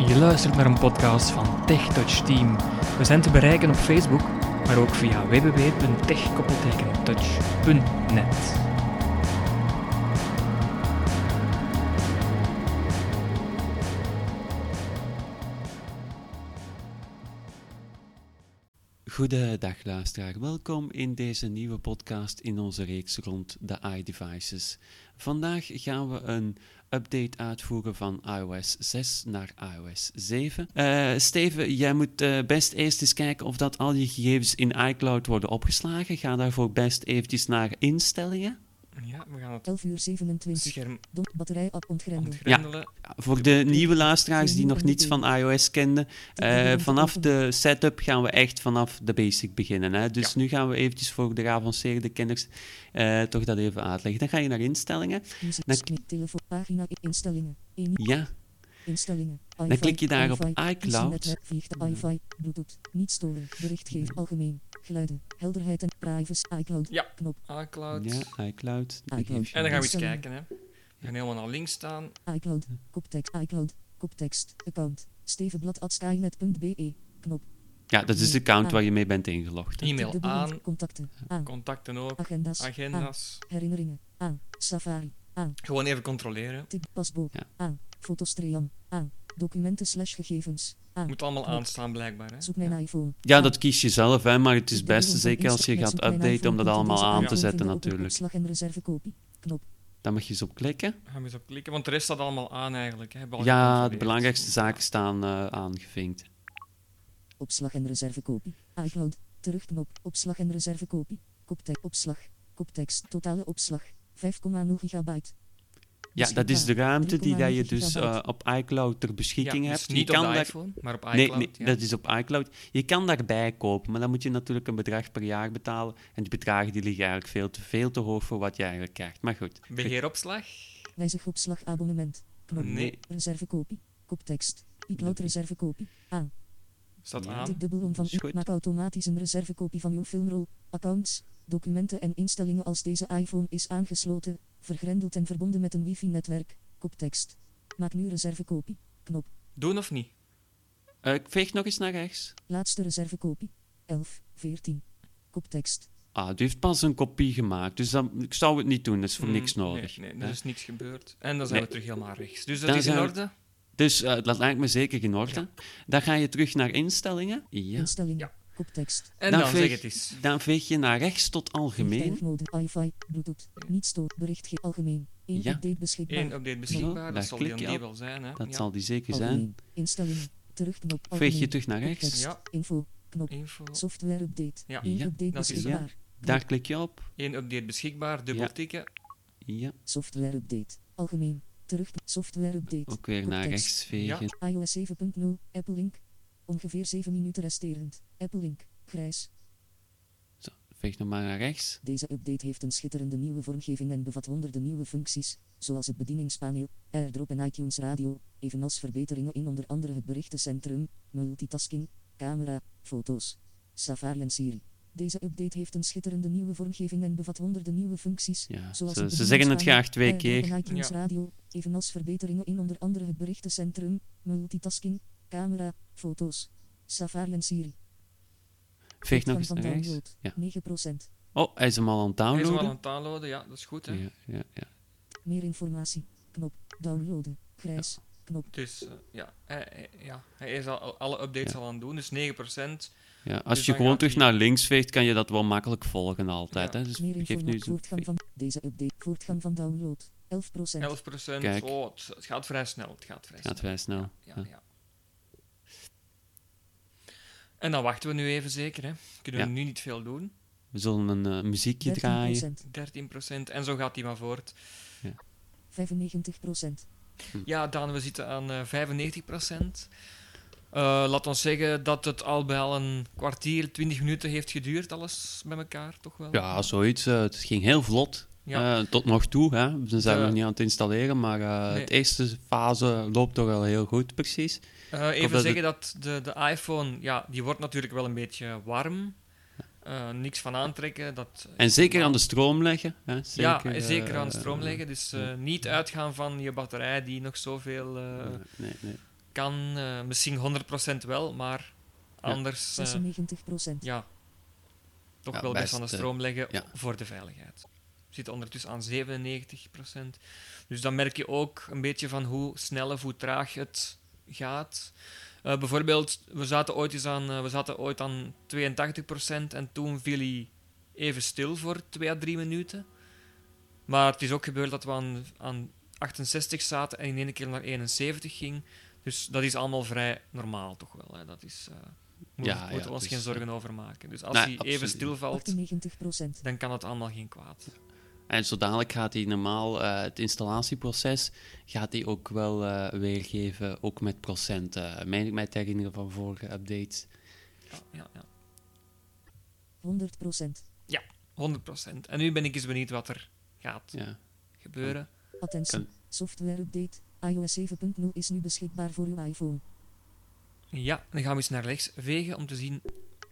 Je luistert naar een podcast van Tech Touch Team. We zijn te bereiken op Facebook, maar ook via www.tech-touch.net. Goedendag luisteraar, welkom in deze nieuwe podcast in onze reeks rond de iDevices. Vandaag gaan we een update uitvoeren van iOS 6 naar iOS 7. Steven, jij moet best eerst eens kijken of dat al je gegevens in iCloud worden opgeslagen. Ga daarvoor best eventjes naar instellingen. Ja, we gaan het 11:27 scherm batterij ontgrendelen. Ja, voor de nieuwe luisteraars die nog niets van iOS kenden, vanaf de setup gaan we echt vanaf de basic beginnen. Hè. Dus nu gaan we eventjes voor de geavanceerde kenners toch dat even uitleggen. Dan ga je naar instellingen. Telefoonpagina instellingen. Ja. Instellingen. Dan klik je daar op iCloud. Bluetooth. Niet storen. Berichtgeving algemeen. Geluiden, helderheid en privacy, iCloud. Ja, knop. iCloud. Ja, iCloud. iCloud. En dan gaan we eens kijken, hè. We gaan helemaal naar links staan. iCloud, koptekst, account, stevenblad@skynet.be, knop. Ja, dat is de account waar je mee bent ingelogd. Hè? E-mail aan. Contacten aan. Contacten ook. Agenda's. Herinneringen aan. Safari aan. Gewoon even controleren. Paspoort aan. Fotostream aan. Documenten/gegevens. Moet allemaal aanstaan blijkbaar, hè? Zoek mijn iPhone. Ja, dat kies je zelf, hè, maar het is best, zeker als je gaat updaten, om dat allemaal aan te zetten natuurlijk. Daar mag je eens op klikken. Gaan we eens op klikken, want de rest staat allemaal aan eigenlijk. Hè? Ja, de belangrijkste zaken staan aangevinkt. Opslag en reservekopie. iCloud. Terugknop. Opslag en reservekopie. Opslag. Koptekst. Totale opslag. 5,0 gigabyte. Ja, dat is de ruimte die dat je dus op iCloud ter beschikking hebt. Dus niet je op iPhone, maar op iCloud. Nee, dat is op iCloud. Je kan daarbij kopen, maar dan moet je natuurlijk een bedrag per jaar betalen. En die bedragen die liggen eigenlijk veel te hoog voor wat je eigenlijk krijgt. Maar goed. Beheeropslag? Wijzig opslag abonnement. Knop. Nee. Reservekopie. Koptekst. iCloud reservekopie. Aan. Staat aan. Tik dubbel om van u. Maak automatisch een reservekopie van uw filmrol, accounts, documenten en instellingen als deze iPhone is aangesloten. Vergrendeld en verbonden met een wifi-netwerk. Koptekst. Maak nu reservekopie. Knop. Doen of niet? Ik veeg nog eens naar rechts. Laatste reservekopie. 11:14. Koptekst. Ah, die heeft pas een kopie gemaakt. Dus ik zou het niet doen. Dat is voor niks nodig. Nee, er is niks gebeurd. En dan zijn we terug helemaal rechts. Dus dat is in orde? Dus dat lijkt me zeker in orde. Ja. Dan ga je terug naar instellingen. Ja. Instellingen. Ja. Koptekst. En dan zeg het eens. Dan veeg je naar rechts tot algemeen. Wi-Fi, Bluetooth, niet stoor, berichtje algemeen. 1 update beschikbaar. 1 update beschikbaar, dat zal die wel zijn. Hè? Dat zal die zeker zijn. Instellingen, terugknop. Veeg je terug naar rechts. Ja. Info, knop. Info. Software update. Ja. 1 update beschikbaar. Daar klik je op. 1 update beschikbaar, dubbel tikken. Ja. Software update, algemeen. Terug, software update. Ook weer naar rechts vegen. Ja. iOS 7.0, Apple Inc. Ongeveer 7 minuten resterend. Apple Inc. Grijs. Zo, veeg nog maar naar rechts. Deze update heeft een schitterende nieuwe vormgeving en bevat honderden nieuwe functies, zoals het bedieningspaneel, AirDrop en iTunes Radio, evenals verbeteringen in onder andere het berichtencentrum, multitasking, camera, foto's, Safari en Siri. Deze update heeft een schitterende nieuwe vormgeving en bevat honderden nieuwe functies. Ja, zoals ze zeggen het graag 2 keer. En iTunes Radio, evenals verbeteringen in onder andere het berichtencentrum, multitasking, camera, foto's, Safari en Siri. Veeg nog eens naar rechts. 9%. Oh, hij is hem al aan het downloaden. Ja, dat is goed, hè. Ja. Meer informatie. Knop. Downloaden. Grijs. Ja. Knop. Dus, hij is al alle updates al aan het doen, dus 9%. Ja, als dus je gewoon terug naar links veegt, kan je dat wel makkelijk volgen altijd, hè. Dus meer informatie. Voortgang van deze update. Voortgang van download. 11%. 11%. Kijk. Oh, het gaat vrij snel. Ja. En dan wachten we nu even zeker, hè. Kunnen we nu niet veel doen. We zullen een muziekje draaien. 13%. En zo gaat die maar voort. Ja. 95%. Ja, Daan, we zitten aan 95%. Laat ons zeggen dat het al bij al een kwartier, 20 minuten heeft geduurd, alles bij elkaar, toch wel? Ja, zoiets. Het ging heel vlot. Ja. Tot nog toe, hè. We zijn nog niet aan het installeren, maar de eerste fase loopt toch wel heel goed, precies. Even zeggen dat de iPhone, die wordt natuurlijk wel een beetje warm. Niks van aantrekken. En zeker aan de stroom leggen. Hè? Zeker, zeker aan de stroom leggen. Dus niet uitgaan van je batterij die nog zoveel kan misschien 100% wel, maar anders... 96%. Ja. Toch ja, wel best aan de stroom leggen voor de veiligheid. Zit ondertussen aan 97%. Dus dan merk je ook een beetje van hoe snel of hoe traag het gaat. Bijvoorbeeld, we zaten ooit aan 82% en toen viel hij even stil voor 2 à 3 minuten. Maar het is ook gebeurd dat we aan 68 zaten en in één keer naar 71 ging. Dus dat is allemaal vrij normaal toch wel. Hè? Dat is... Moeten we ons geen zorgen over maken. Dus als hij even stilvalt, 98%. Dan kan het allemaal geen kwaad. En zo dadelijk gaat hij normaal het installatieproces gaat hij ook wel weergeven, ook met procenten. Meen ik mij te herinneren van vorige updates. Ja. 100%. Ja, 100%. En nu ben ik eens benieuwd wat er gaat gebeuren. Attentie, software update. iOS 7.0 is nu beschikbaar voor uw iPhone. Ja, dan gaan we eens naar rechts vegen om te zien...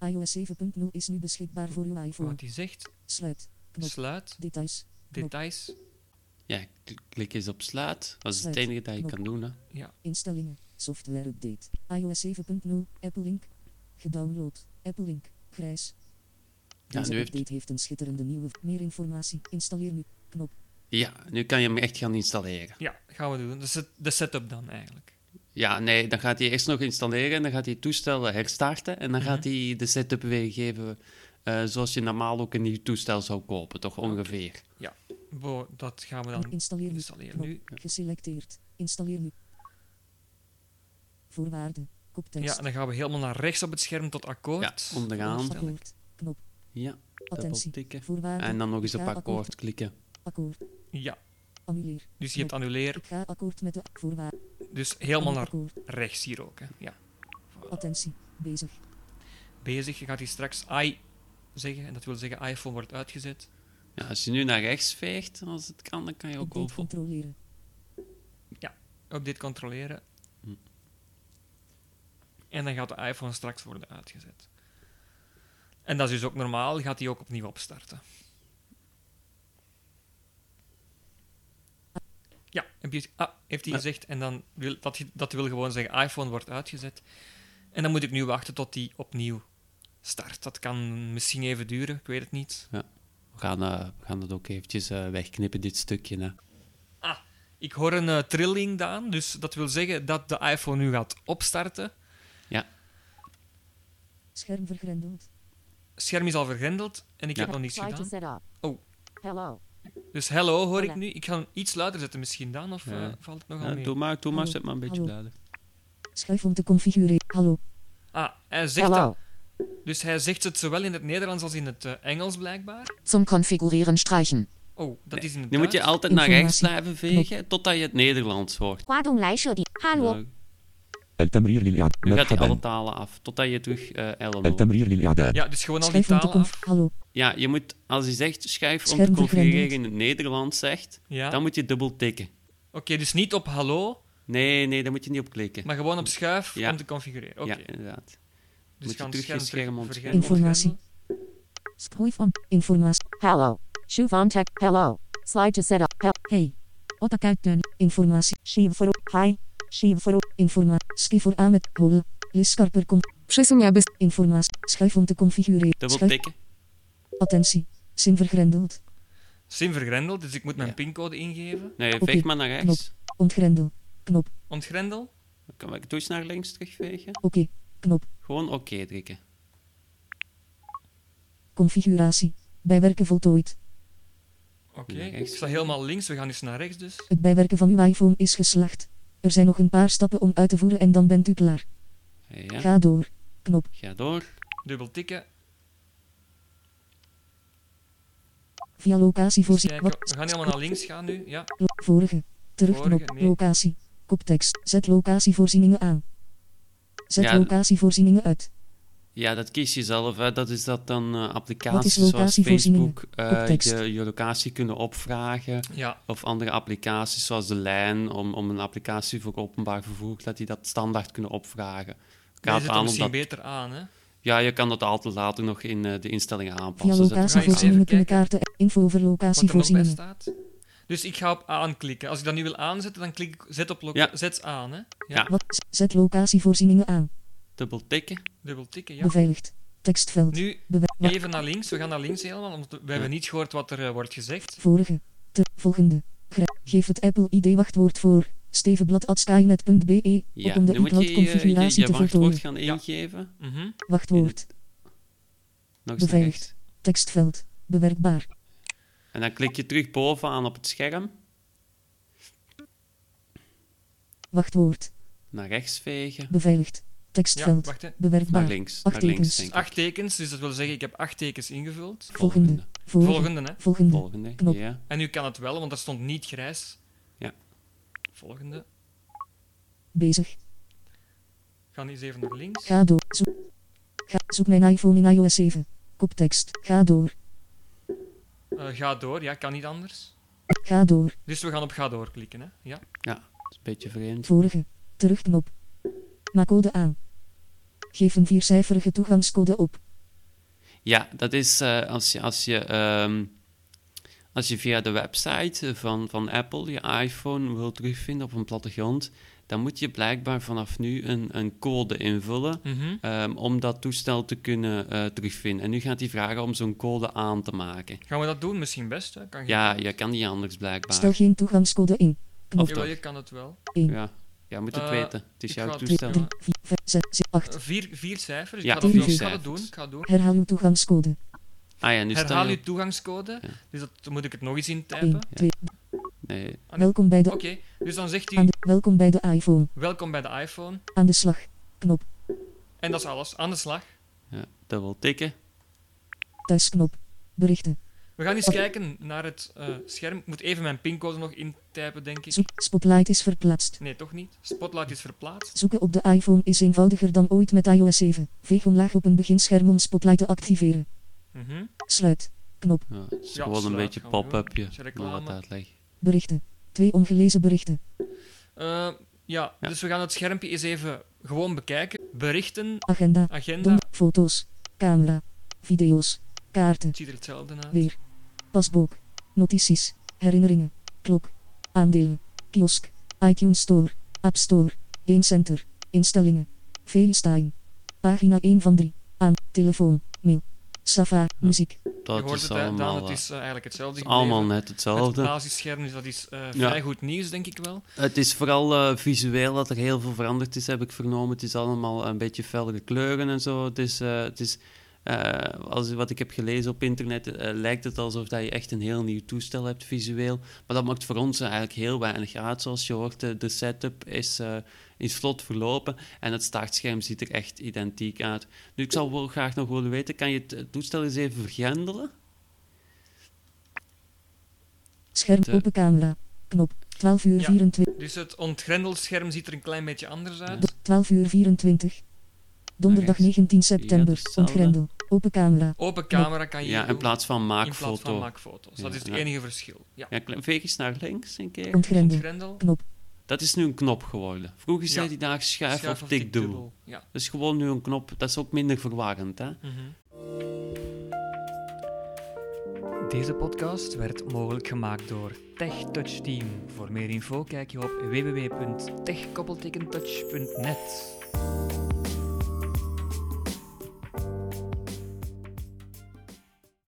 iOS 7.0 is nu beschikbaar voor uw iPhone. Wat hij zegt. Sluit. Knop. Sluit. Details. Details. Ja, klik eens op sluit. Dat is het enige dat je kan doen. Hè. Ja. Instellingen. Software update. iOS 7.0. Apple Inc. Gedownload. Apple Inc. Grijs. Ja, deze update heeft een schitterende nieuwe... Meer informatie. Installeer nu. Knop. Ja, nu kan je hem echt gaan installeren. Ja, gaan we doen. De setup dan eigenlijk. Ja, nee, dan gaat hij eerst nog installeren en dan gaat hij het toestel herstarten en dan gaat hij de setup weergeven zoals je normaal ook een nieuw toestel zou kopen, toch ongeveer? Ja, dat gaan we dan installeren nu. Geselecteerd, installeer nu. Voorwaarden, koptekst. Ja, dan gaan we helemaal naar rechts op het scherm tot akkoord. Ja, onderaan. Akkoord, knop. Ja, dubbel tikken. En dan nog eens op akkoord klikken. Akkoord. Ja. Annuleer. Dus je hebt annuleer. Ik ga akkoord met de voorwaarden. Dus helemaal naar rechts hier ook. Hè. Ja. Attentie, bezig. Bezig, je gaat hier straks i zeggen. En dat wil zeggen iPhone wordt uitgezet. Ja, als je nu naar rechts veegt, als het kan, dan kan je ook over. Controleren. Ja, update controleren. En dan gaat de iPhone straks worden uitgezet. En dat is dus ook normaal, gaat hij ook opnieuw opstarten. Ja, heeft hij gezegd. En dan wil gewoon zeggen, iPhone wordt uitgezet. En dan moet ik nu wachten tot hij opnieuw start. Dat kan misschien even duren, ik weet het niet. Ja. We gaan dat ook eventjes wegknippen, dit stukje. Hè. Ik hoor een trilling aan. Dus dat wil zeggen dat de iPhone nu gaat opstarten. Ja. Scherm vergrendeld. Scherm is al vergrendeld en ik heb nog niets gedaan. Oh. Hello. Dus hello hoor ik nu. Ik ga hem iets luider zetten misschien dan, of valt het nogal mee? Doe maar, zet maar een beetje luider. Schuif om te configureren. Hallo. Hij zegt hello. Dat. Dus hij zegt het zowel in het Nederlands als in het Engels blijkbaar. Zum configureren streichen. Oh, dat is in het Duits. Nu moet je altijd naar rechts blijven vegen, totdat je het Nederlands hoort. Hallo. Nu gaat hij alle talen af, totdat je terug Ellen. Ja, dus gewoon al die talen af. Hallo. Ja, je moet, als hij zegt schuif om te configureren in het Nederlands zegt, dan moet je dubbel tikken. Oké, dus niet op hallo? Nee, daar moet je niet op klikken. Maar gewoon op schuif om te configureren. Okay. Ja, inderdaad. Dus moet je terug je scherm ontzetten. Informatie. Schuif om informatie. Hallo. Schuif om tech. Hallo. Slide to set up. Hey. Otakuiten. Informatie. Schuif voor. Hi. Schuif voor. Informatie. Schuif voor aan met holen. Liskarper komt. Przesunia bez. Informatie. Schuif om te configureren. Dubbel tikken. Attentie, SIM vergrendeld. SIM vergrendeld, dus ik moet mijn pincode ingeven. Nee, veeg maar naar rechts. Knop. Ontgrendel. Knop. Ontgrendel? Dan kan ik dus naar links terugvegen. Oké, knop. Gewoon oké drukken. Configuratie. Bijwerken voltooid. Oké, ik sta helemaal links, we gaan dus naar rechts dus. Het bijwerken van uw iPhone is geslaagd. Er zijn nog een paar stappen om uit te voeren en dan bent u klaar. Ja. Ga door. Knop. Ga door. Dubbel tikken. Via locatie voorzien. We gaan helemaal naar links gaan nu. Ja. Vorige. Terugknop. Nee. Locatie. Koptekst. Zet locatievoorzieningen aan. Zet locatievoorzieningen uit. Ja, dat kies je zelf. Hè. Dat is dat dan applicaties zoals Facebook je locatie kunnen opvragen. Ja. Of andere applicaties zoals de lijn om een applicatie voor openbaar vervoer, dat die dat standaard kunnen opvragen. Gaat het aan misschien beter aan, hè? Ja, je kan dat altijd later nog in de instellingen aanpassen. Ja, locatievoorzieningen kunnen kaarten. Info over locatievoorzieningen. Dus ik ga op aanklikken. Als ik dat nu wil aanzetten, dan klik ik zet op zet aan. Hè? Ja. Ja. Wat? Zet locatievoorzieningen aan. Dubbeltikken. Dubbeltikken, ja. Beveiligd. Tekstveld. Nu even naar links. We gaan naar links helemaal, want we hebben niet gehoord wat er wordt gezegd. Vorige. De volgende. Geef het Apple-ID-wachtwoord voor stevenblad@skynet.be om de iCloud-configuratie te voltooien. Je wachtwoord gaan ingeven. Ja. Mm-hmm. Wachtwoord. Nog beveiligd. Tekstveld. Bewerkbaar. En dan klik je terug bovenaan op het scherm. Wachtwoord. Naar rechts vegen. Beveiligd. Tekstveld. Ja, wacht, bewerkbaar. Naar links. 8 tekens. Dus dat wil zeggen, ik heb 8 tekens ingevuld. Volgende. Knop. Ja. En nu kan het wel, want daar stond niet grijs. Ja. Volgende. Bezig. Ga eens even naar links. Ga door. Zoek mijn iPhone in iOS 7. Koptekst. Ga door. Ga door, ja, kan niet anders. Ga door. Dus we gaan op ga door klikken, hè? Ja. Ja, dat is een beetje vreemd. Vorige. Terugknop. Maak code aan. Geef een 4-cijferige toegangscode op. Ja, dat is als je via de website van Apple je iPhone wil terugvinden op een plattegrond, dan moet je blijkbaar vanaf nu een code invullen om dat toestel te kunnen terugvinden. En nu gaat hij vragen om zo'n code aan te maken. Gaan we dat doen? Misschien best, hè? Je kan niet anders blijkbaar. Stel geen toegangscode in. Of jawel, je kan het wel. Ja. Ja, moet het weten. Het is jouw toestel. 4 cijfers. Ja, ik ga het doen. Herhaal uw toegangscode. Ah ja, nu herhaal uw toegangscode. Ja. Dus dat moet ik het nog eens intypen. Ja. Nee. Welkom bij de... Oké, dus dan zegt hij... Welkom bij de iPhone. Welkom bij de iPhone. Aan de slag. Knop. En dat is alles. Aan de slag. Ja, dubbel tikken. Thuisknop. Berichten. We gaan eens kijken naar het scherm. Ik moet even mijn pincode nog intypen, denk ik. Spotlight is verplaatst. Nee, toch niet. Spotlight is verplaatst. Zoeken op de iPhone is eenvoudiger dan ooit met iOS 7. Veeg omlaag op een beginscherm om Spotlight te activeren. Mm-hmm. Sluit. Knop. Ja, het is gewoon een beetje pop-upje. Wat uitleg. Berichten. 2 ongelezen berichten. Dus we gaan het schermpje eens even gewoon bekijken. Berichten. Agenda. Foto's. Camera. Video's. Kaarten. Het ziet er hetzelfde uit. Weer. Pasboek, notities, herinneringen, klok, aandelen, kiosk, iTunes Store, App Store, Gamecenter, instellingen, FaceTime, pagina 1 van 3, aan, telefoon, mail, Safari, muziek. Dat is allemaal het is eigenlijk hetzelfde. Het is allemaal net hetzelfde. Het basisscherm, dus dat is vrij goed nieuws, denk ik wel. Het is vooral visueel dat er heel veel veranderd is, heb ik vernomen. Het is allemaal een beetje fellere kleuren en zo. Wat ik heb gelezen op internet, lijkt het alsof dat je echt een heel nieuw toestel hebt visueel. Maar dat maakt voor ons eigenlijk heel weinig uit. Zoals je hoort, de setup is vlot verlopen en het startscherm ziet er echt identiek uit. Nu, ik zou wel graag nog willen weten, kan je het toestel eens even vergrendelen? Scherm open camera, knop, 12:24. Dus het ontgrendelscherm ziet er een klein beetje anders uit. 12:24. Donderdag 19 september, ontgrendel. Open camera kan je in plaats van maakfoto's. Ja, dat is het enige verschil. Ja. Ja, veeg eens naar links een keer. Ontgrendel. Knop. Dat is nu een knop geworden. Vroeger zei hij daar schuif of tikdubbel. Ja. Dat is gewoon nu een knop. Dat is ook minder verwarrend. Hè? Mm-hmm. Deze podcast werd mogelijk gemaakt door Tech Touch Team. Voor meer info kijk je op www.tech-touch.net.